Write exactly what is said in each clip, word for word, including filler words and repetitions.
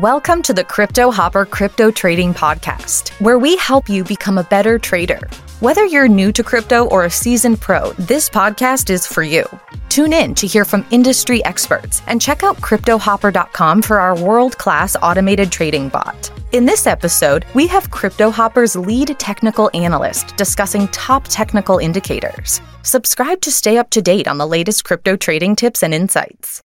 Welcome to the Cryptohopper Crypto Trading Podcast, where we help you become a better trader. Whether you're new to crypto or a seasoned pro, this podcast is for you. Tune in to hear from industry experts and check out Cryptohopper dot com for our world-class automated trading bot. In this episode, we have Cryptohopper's lead technical analyst discussing top technical indicators. Subscribe to stay up to date on the latest crypto trading tips and insights.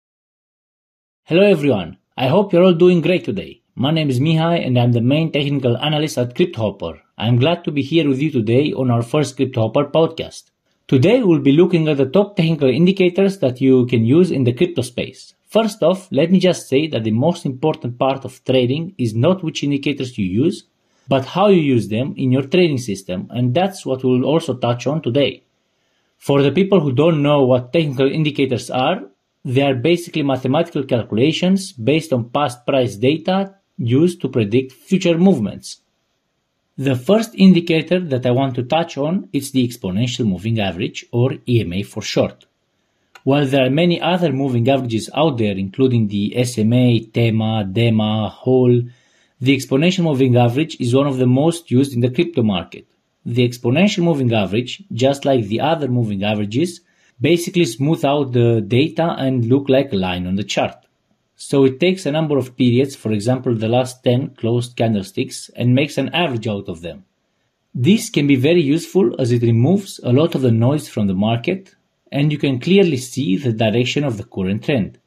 Hello, everyone. I hope you're all doing great today. My name is Mihai and I'm the main technical analyst at Cryptohopper. I'm glad to be here with you today on our first Cryptohopper podcast. Today we'll be looking at the top technical indicators that you can use in the crypto space. First off, let me just say that the most important part of trading is not which indicators you use, but how you use them in your trading system, and that's what we'll also touch on today. For the people who don't know what technical indicators are, they are basically mathematical calculations based on past price data used to predict future movements. The first indicator that I want to touch on is the Exponential Moving Average, or E M A for short. While there are many other moving averages out there, including the S M A, TEMA, DEMA, whole, the Exponential Moving Average is one of the most used in the crypto market. The Exponential Moving Average, just like the other moving averages, basically smooth out the data and look like a line on the chart. So it takes a number of periods, for example the last ten closed candlesticks, and makes an average out of them. This can be very useful as it removes a lot of the noise from the market and you can clearly see the direction of the current trend.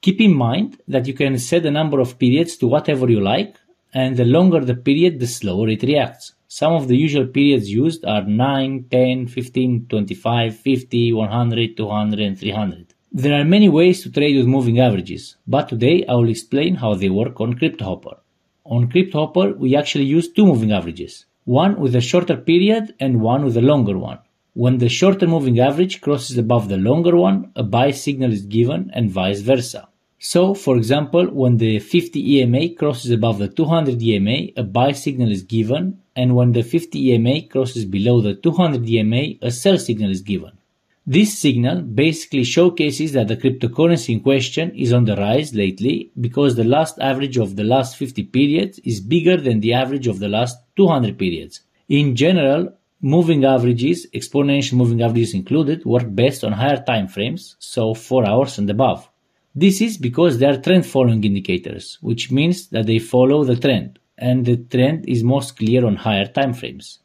Keep in mind that you can set the number of periods to whatever you like, and the longer the period, the slower it reacts. Some of the usual periods used are nine, ten, fifteen, twenty-five, fifty, one hundred, two hundred, and three hundred. There are many ways to trade with moving averages, but today I will explain how they work on Cryptohopper. On Cryptohopper, we actually use two moving averages, one with a shorter period and one with a longer one. When the shorter moving average crosses above the longer one, a buy signal is given and vice versa. So, for example, when the fifty E M A crosses above the two hundred E M A, a buy signal is given, and when the fifty E M A crosses below the two hundred E M A, a sell signal is given. This signal basically showcases that the cryptocurrency in question is on the rise lately because the last average of the last fifty periods is bigger than the average of the last two hundred periods. In general, moving averages, exponential moving averages included, work best on higher time frames, so four hours and above. This is because they are trend-following indicators, which means that they follow the trend, and the trend is most clear on higher timeframes.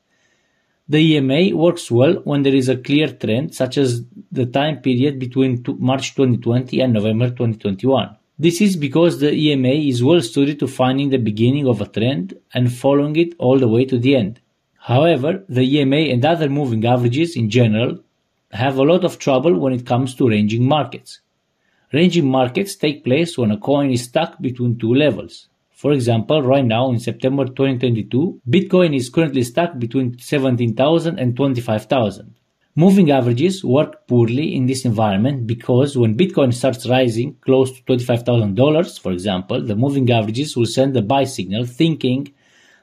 The E M A works well when there is a clear trend, such as the time period between March twenty twenty and November twenty twenty-one. This is because the E M A is well suited to finding the beginning of a trend and following it all the way to the end. However, the E M A and other moving averages in general have a lot of trouble when it comes to ranging markets. Ranging markets take place when a coin is stuck between two levels. For example, right now in September twenty twenty-two, Bitcoin is currently stuck between seventeen thousand and twenty-five thousand. Moving averages work poorly in this environment because when Bitcoin starts rising close to twenty-five thousand dollars, for example, the moving averages will send a buy signal thinking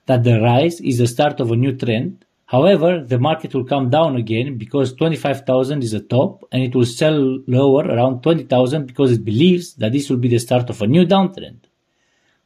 that the rise is the start of a new trend. However, the market will come down again because twenty-five thousand is a top, and it will sell lower around twenty thousand because it believes that this will be the start of a new downtrend.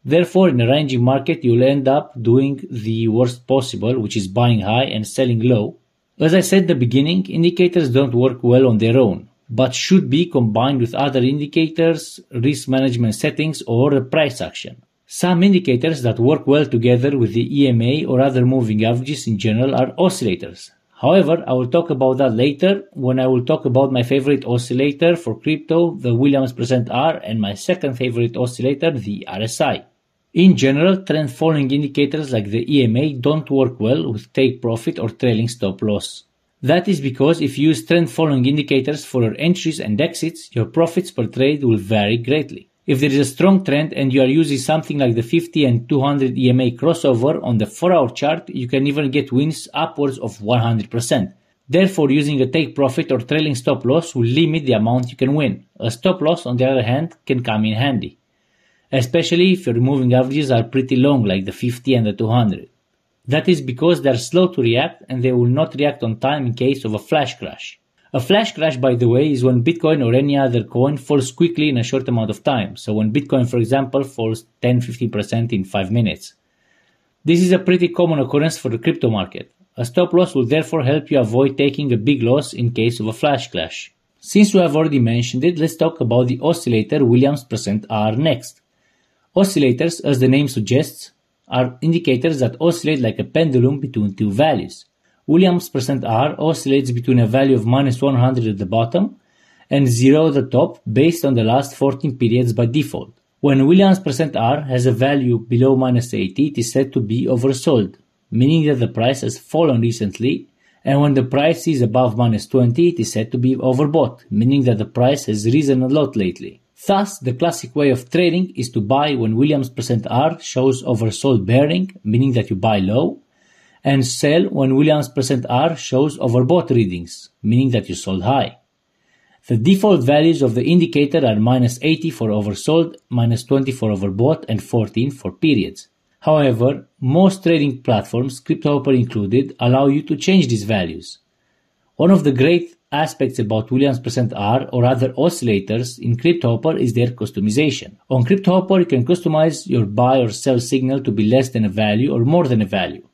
Therefore, in a ranging market, you'll end up doing the worst possible, which is buying high and selling low. As I said at the beginning, indicators don't work well on their own, but should be combined with other indicators, risk management settings, or a price action. Some indicators that work well together with the E M A or other moving averages in general are oscillators. However, I will talk about that later when I will talk about my favorite oscillator for crypto, the Williams percent R, and my second favorite oscillator, the R S I. In general, trend following indicators like the E M A don't work well with take profit or trailing stop loss. That is because if you use trend following indicators for your entries and exits, your profits per trade will vary greatly. If there is a strong trend and you are using something like the fifty and two hundred E M A crossover on the four hour chart, you can even get wins upwards of one hundred percent. Therefore, using a take profit or trailing stop loss will limit the amount you can win. A stop loss, on the other hand, can come in handy, especially if your moving averages are pretty long like the fifty and the two hundred. That is because they are slow to react and they will not react on time in case of a flash crash. A flash crash, by the way, is when Bitcoin or any other coin falls quickly in a short amount of time. So when Bitcoin, for example, falls ten to fifteen percent in five minutes. This is a pretty common occurrence for the crypto market. A stop loss will therefore help you avoid taking a big loss in case of a flash crash. Since we have already mentioned it, let's talk about the oscillator Williams percent R next. Oscillators, as the name suggests, are indicators that oscillate like a pendulum between two values. Williams percent R oscillates between a value of minus one hundred at the bottom and zero at the top based on the last fourteen periods by default. When Williams percent R has a value below minus eighty, it is said to be oversold, meaning that the price has fallen recently, and when the price is above minus twenty, it is said to be overbought, meaning that the price has risen a lot lately. Thus, the classic way of trading is to buy when Williams percent R shows oversold bearing, meaning that you buy low, and sell when Williams percent R shows overbought readings, meaning that you sold high. The default values of the indicator are minus eighty for oversold, minus twenty for overbought, and fourteen for periods. However, most trading platforms, Cryptohopper included, allow you to change these values. One of the great aspects about Williams percent R or other oscillators in Cryptohopper is their customization. On Cryptohopper, you can customize your buy or sell signal to be less than a value or more than a value.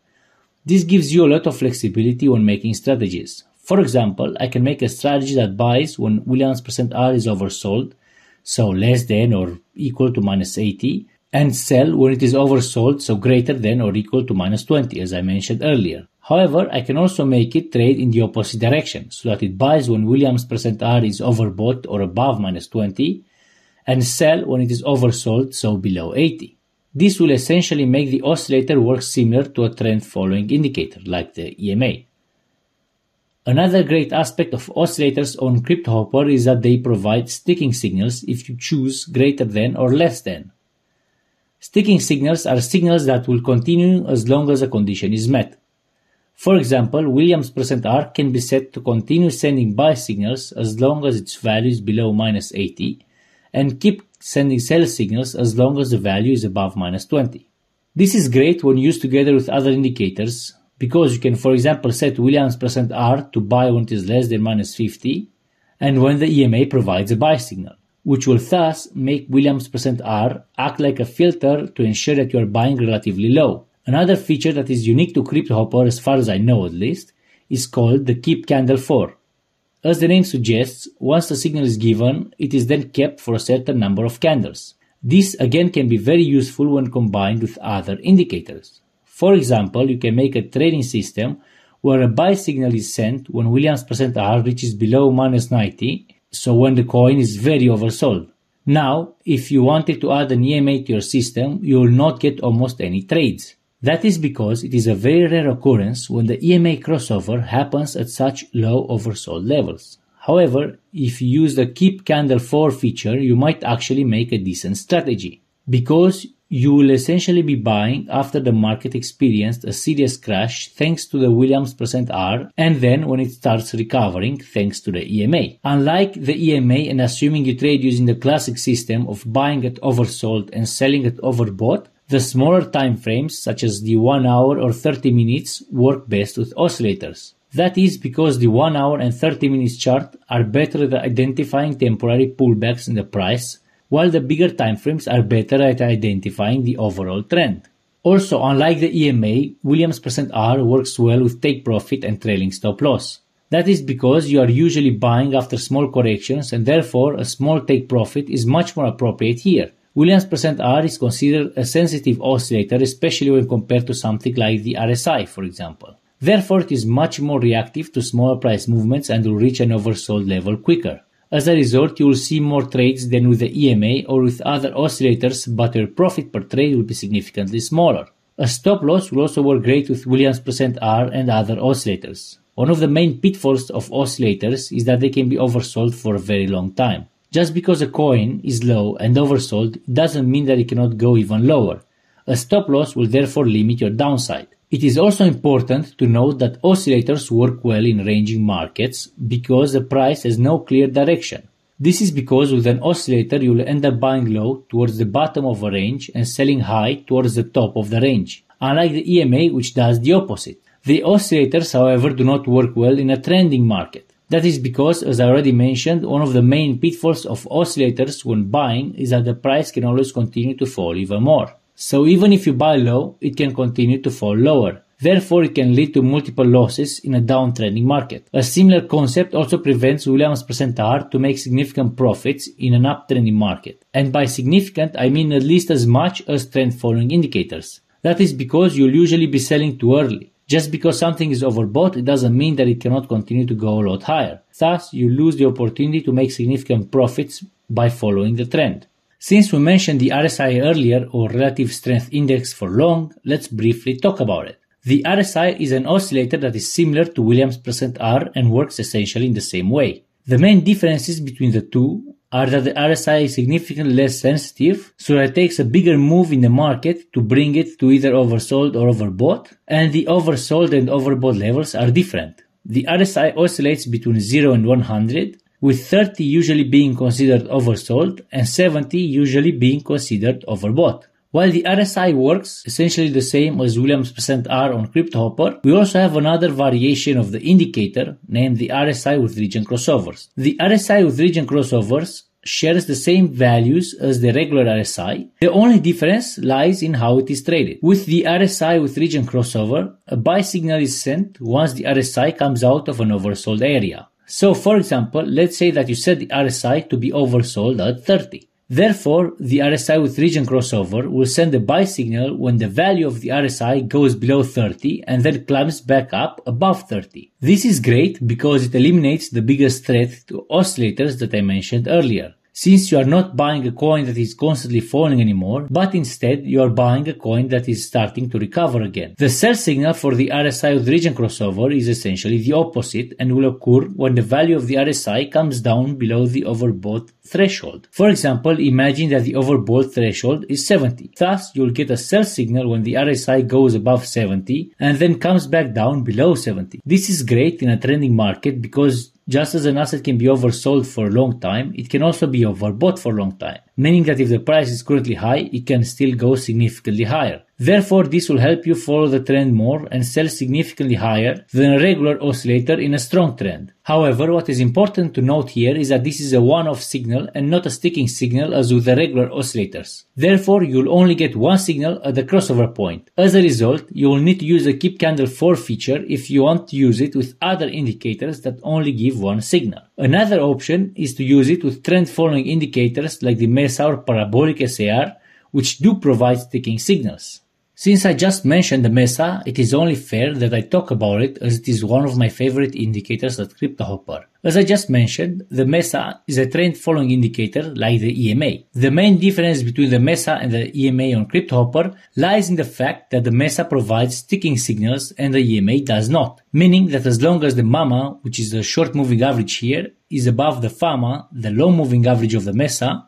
This gives you a lot of flexibility when making strategies. For example, I can make a strategy that buys when Williams percent R is oversold, so less than or equal to minus eighty, and sell when it is oversold, so greater than or equal to minus twenty, as I mentioned earlier. However, I can also make it trade in the opposite direction, so that it buys when Williams percent R is overbought or above minus twenty, and sell when it is oversold, so below eighty. This will essentially make the oscillator work similar to a trend-following indicator, like the E M A. Another great aspect of oscillators on Cryptohopper is that they provide sticking signals if you choose greater than or less than. Sticking signals are signals that will continue as long as a condition is met. For example, Williams percent R can be set to continue sending buy signals as long as its value is below minus eighty, and keep sending sell signals as long as the value is above minus twenty. This is great when used together with other indicators, because you can, for example, set Williams percent R to buy when it is less than minus fifty, and when the E M A provides a buy signal, which will thus make Williams percent R act like a filter to ensure that you are buying relatively low. Another feature that is unique to Cryptohopper, as far as I know at least, is called the Keep Candle for. As the name suggests, once the signal is given, it is then kept for a certain number of candles. This again can be very useful when combined with other indicators. For example, you can make a trading system where a buy signal is sent when Williams percent R reaches below minus ninety, so when the coin is very oversold. Now, if you wanted to add an E M A to your system, you will not get almost any trades. That is because it is a very rare occurrence when the E M A crossover happens at such low oversold levels. However, if you use the Keep Candle for feature, you might actually make a decent strategy, because you will essentially be buying after the market experienced a serious crash thanks to the Williams percent R, and then when it starts recovering thanks to the E M A. Unlike the E M A, and assuming you trade using the classic system of buying at oversold and selling at overbought, the smaller time frames, such as the one hour or thirty minutes, work best with oscillators. That is because the one hour and thirty minutes chart are better at identifying temporary pullbacks in the price, while the bigger time frames are better at identifying the overall trend. Also, unlike the E M A, Williams percent R works well with take profit and trailing stop loss. That is because you are usually buying after small corrections, and therefore a small take profit is much more appropriate here. Williams percent R is considered a sensitive oscillator, especially when compared to something like the R S I, for example. Therefore, it is much more reactive to smaller price movements and will reach an oversold level quicker. As a result, you will see more trades than with the E M A or with other oscillators, but your profit per trade will be significantly smaller. A stop loss will also work great with Williams percent R and other oscillators. One of the main pitfalls of oscillators is that they can be oversold for a very long time. Just because a coin is low and oversold doesn't mean that it cannot go even lower. A stop loss will therefore limit your downside. It is also important to note that oscillators work well in ranging markets because the price has no clear direction. This is because with an oscillator you will end up buying low towards the bottom of a range and selling high towards the top of the range, unlike the E M A, which does the opposite. The oscillators, however, do not work well in a trending market. That is because, as I already mentioned, one of the main pitfalls of oscillators when buying is that the price can always continue to fall even more. So even if you buy low, it can continue to fall lower. Therefore, it can lead to multiple losses in a downtrending market. A similar concept also prevents Williams percent R to make significant profits in an uptrending market. And by significant, I mean at least as much as trend following indicators. That is because you'll usually be selling too early. Just because something is overbought, it doesn't mean that it cannot continue to go a lot higher. Thus, you lose the opportunity to make significant profits by following the trend. Since we mentioned the R S I earlier, or Relative Strength Index for long, let's briefly talk about it. The R S I is an oscillator that is similar to Williams percent R and works essentially in the same way. The main differences between the two are that the R S I is significantly less sensitive, so it takes a bigger move in the market to bring it to either oversold or overbought, and the oversold and overbought levels are different. The R S I oscillates between zero and one hundred, with thirty usually being considered oversold and seventy usually being considered overbought. While the R S I works essentially the same as Williams percent R on Cryptohopper, we also have another variation of the indicator named the R S I with region crossovers. The R S I with region crossovers shares the same values as the regular R S I. The only difference lies in how it is traded. With the R S I with region crossover, a buy signal is sent once the R S I comes out of an oversold area. So, for example, let's say that you set the R S I to be oversold at thirty. Therefore, the R S I with region crossover will send a buy signal when the value of the R S I goes below thirty and then climbs back up above thirty. This is great because it eliminates the biggest threat to oscillators that I mentioned earlier, since you are not buying a coin that is constantly falling anymore, but instead you are buying a coin that is starting to recover again. The sell signal for the R S I with region crossover is essentially the opposite and will occur when the value of the R S I comes down below the overbought threshold. For example, imagine that the overbought threshold is seventy. Thus, you'll get a sell signal when the R S I goes above seventy and then comes back down below seventy. This is great in a trending market because just as an asset can be oversold for a long time, it can also be overbought for a long time, meaning that if the price is currently high, it can still go significantly higher. Therefore, this will help you follow the trend more and sell significantly higher than a regular oscillator in a strong trend. However, what is important to note here is that this is a one-off signal and not a sticking signal as with the regular oscillators. Therefore, you'll only get one signal at the crossover point. As a result, you will need to use the Keep Candle four feature if you want to use it with other indicators that only give one signal. Another option is to use it with trend following indicators like the MESA or Parabolic S A R, which do provide sticking signals. Since I just mentioned the MESA, it is only fair that I talk about it as it is one of my favorite indicators at Cryptohopper. As I just mentioned, the MESA is a trend following indicator like the E M A. The main difference between the MESA and the E M A on Cryptohopper lies in the fact that the MESA provides sticking signals and the E M A does not, meaning that as long as the MAMA, which is the short moving average here, is above the FAMA, the long moving average of the MESA,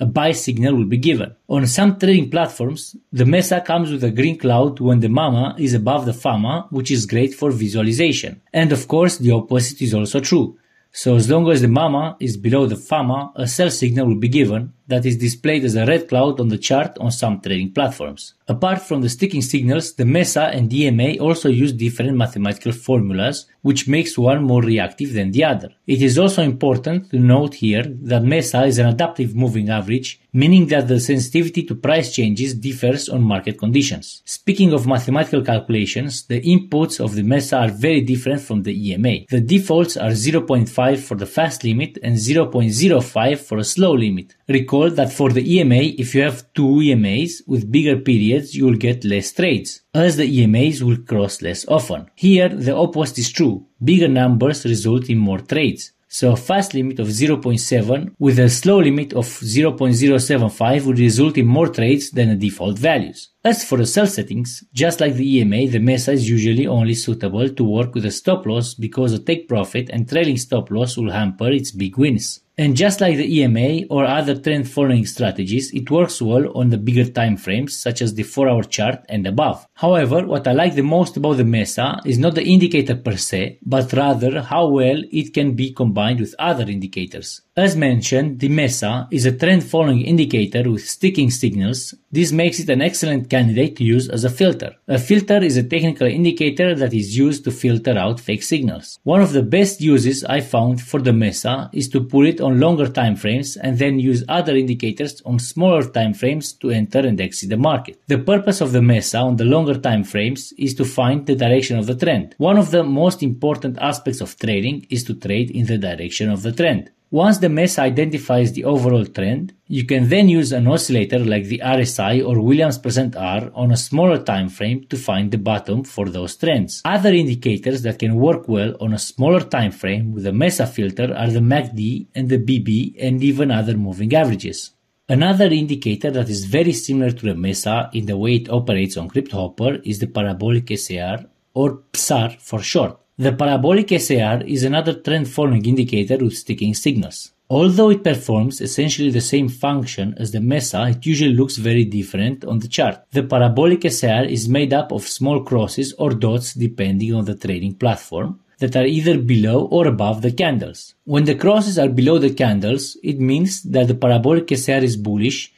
a buy signal will be given. On some trading platforms, the MESA comes with a green cloud when the MAMA is above the FAMA, which is great for visualization. And of course, the opposite is also true. So as long as the MAMA is below the FAMA, a sell signal will be given that is displayed as a red cloud on the chart on some trading platforms. Apart from the sticking signals, the MESA and E M A also use different mathematical formulas, which makes one more reactive than the other. It is also important to note here that MESA is an adaptive moving average, meaning that the sensitivity to price changes differs on market conditions. Speaking of mathematical calculations, the inputs of the MESA are very different from the E M A. The defaults are zero point five for the fast limit and zero point zero five for a slow limit. Recall that for the E M A, if you have two E M As with bigger periods, you will get less trades, as the E M As will cross less often. Here, the opposite is true. Bigger numbers result in more trades. So a fast limit of zero point seven with a slow limit of zero point zero seven five would result in more trades than the default values. As for the sell settings, just like the E M A, the MESA is usually only suitable to work with a stop loss because a take profit and trailing stop loss will hamper its big wins. And just like the E M A or other trend following strategies, it works well on the bigger time frames such as the four hour chart and above. However, what I like the most about the MESA is not the indicator per se, but rather how well it can be combined with other indicators. As mentioned, the MESA is a trend following indicator with sticking signals This makes it an excellent candidate to use as a filter. A filter is a technical indicator that is used to filter out fake signals. One of the best uses I found for the MESA is to put it on longer time frames and then use other indicators on smaller time frames to enter and exit the market. The purpose of the MESA on the longer time frames is to find the direction of the trend. One of the most important aspects of trading is to trade in the direction of the trend. Once the MESA identifies the overall trend, you can then use an oscillator like the R S I or Williams percent R on a smaller time frame to find the bottom for those trends. Other indicators that can work well on a smaller time frame with a MESA filter are the M A C D and the B B and even other moving averages. Another indicator that is very similar to the MESA in the way it operates on Cryptohopper is the Parabolic S A R, or P S A R for short. The Parabolic S A R is another trend-following indicator with sticking signals. Although it performs essentially the same function as the MESA, it usually looks very different on the chart. The Parabolic S A R is made up of small crosses or dots depending on the trading platform that are either below or above the candles. When the crosses are below the candles, it means that the Parabolic S A R is bullish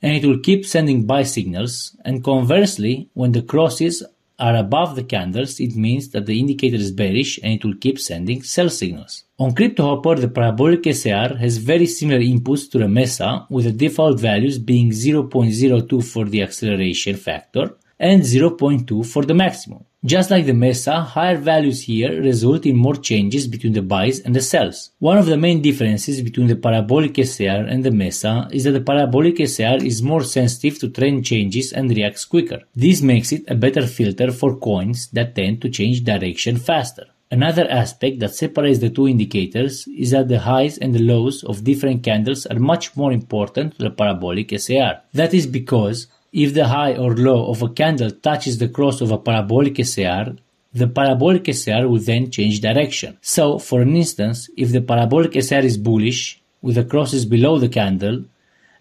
and it will keep sending buy signals, and conversely, when the crosses are above the candles, it means that the indicator is bearish and it will keep sending sell signals. On Cryptohopper, the Parabolic S A R has very similar inputs to the MESA, with the default values being zero point zero two for the acceleration factor and zero point two for the maximum. Just like the MESA, higher values here result in more changes between the buys and the sells. One of the main differences between the Parabolic S A R and the MESA is that the Parabolic S A R is more sensitive to trend changes and reacts quicker. This makes it a better filter for coins that tend to change direction faster. Another aspect that separates the two indicators is that the highs and the lows of different candles are much more important to the Parabolic S A R. That is because if the high or low of a candle touches the cross of a Parabolic S A R, the Parabolic S A R will then change direction. So, for instance, if the Parabolic S A R is bullish, with the crosses below the candle,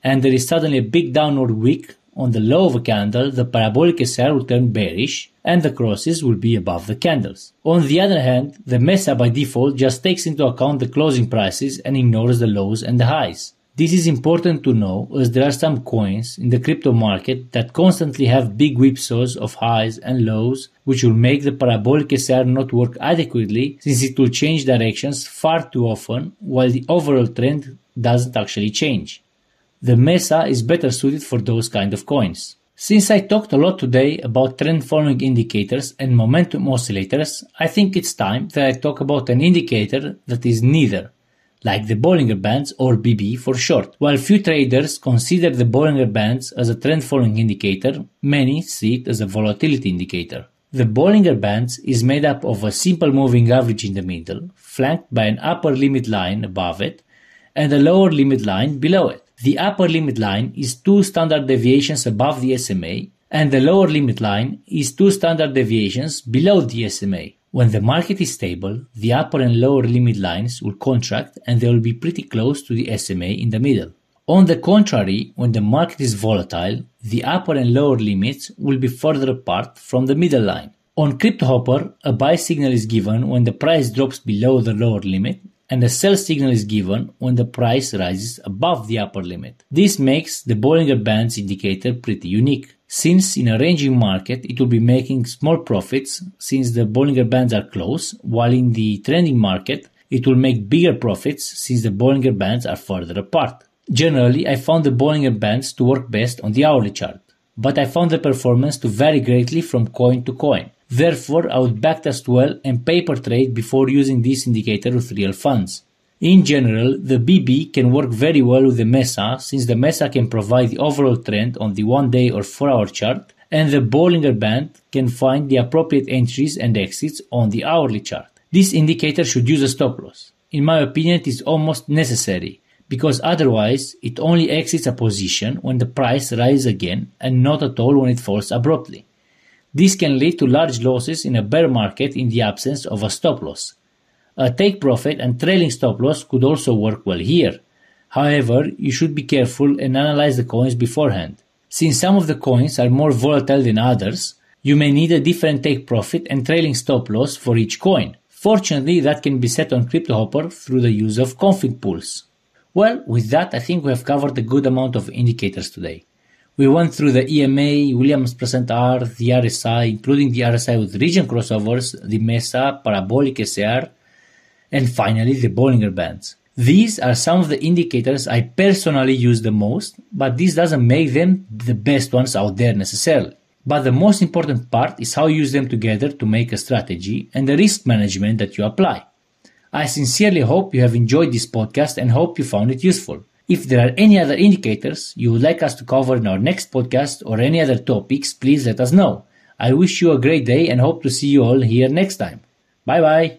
and there is suddenly a big downward wick on the low of a candle, the Parabolic S A R will turn bearish, and the crosses will be above the candles. On the other hand, the MESA by default just takes into account the closing prices and ignores the lows and the highs. This is important to know, as there are some coins in the crypto market that constantly have big whipsaws of highs and lows, which will make the Parabolic S A R not work adequately, since it will change directions far too often while the overall trend doesn't actually change. The MESA is better suited for those kind of coins. Since I talked a lot today about trend following indicators and momentum oscillators, I think it's time that I talk about an indicator that is neither, like the Bollinger Bands, or B B for short. While few traders consider the Bollinger Bands as a trend-following indicator, many see it as a volatility indicator. The Bollinger Bands is made up of a simple moving average in the middle, flanked by an upper limit line above it and a lower limit line below it. The upper limit line is two standard deviations above the S M A, and the lower limit line is two standard deviations below the S M A. When the market is stable, the upper and lower limit lines will contract and they will be pretty close to the S M A in the middle. On the contrary, when the market is volatile, the upper and lower limits will be further apart from the middle line. On Cryptohopper, a buy signal is given when the price drops below the lower limit, and a sell signal is given when the price rises above the upper limit. This makes the Bollinger Bands indicator pretty unique, since in a ranging market it will be making small profits since the Bollinger Bands are close, while in the trending market it will make bigger profits since the Bollinger Bands are further apart. Generally, I found the Bollinger Bands to work best on the hourly chart, but I found the performance to vary greatly from coin to coin. Therefore, I would backtest well and paper trade before using this indicator with real funds. In general, the B B can work very well with the MESA, since the MESA can provide the overall trend on the one day or four hour chart, and the Bollinger Band can find the appropriate entries and exits on the hourly chart. This indicator should use a stop loss. In my opinion, it is almost necessary, because otherwise it only exits a position when the price rises again and not at all when it falls abruptly. This can lead to large losses in a bear market in the absence of a stop loss. A take profit and trailing stop loss could also work well here. However, you should be careful and analyze the coins beforehand. Since some of the coins are more volatile than others, you may need a different take profit and trailing stop loss for each coin. Fortunately, that can be set on Cryptohopper through the use of config pools. Well, with that, I think we have covered a good amount of indicators today. We went through the E M A, Williams percent R, the R S I, including the R S I with region crossovers, the MESA, Parabolic S A R, and finally the Bollinger Bands. These are some of the indicators I personally use the most, but this doesn't make them the best ones out there necessarily. But the most important part is how you use them together to make a strategy and the risk management that you apply. I sincerely hope you have enjoyed this podcast and hope you found it useful. If there are any other indicators you would like us to cover in our next podcast or any other topics, please let us know. I wish you a great day and hope to see you all here next time. Bye bye.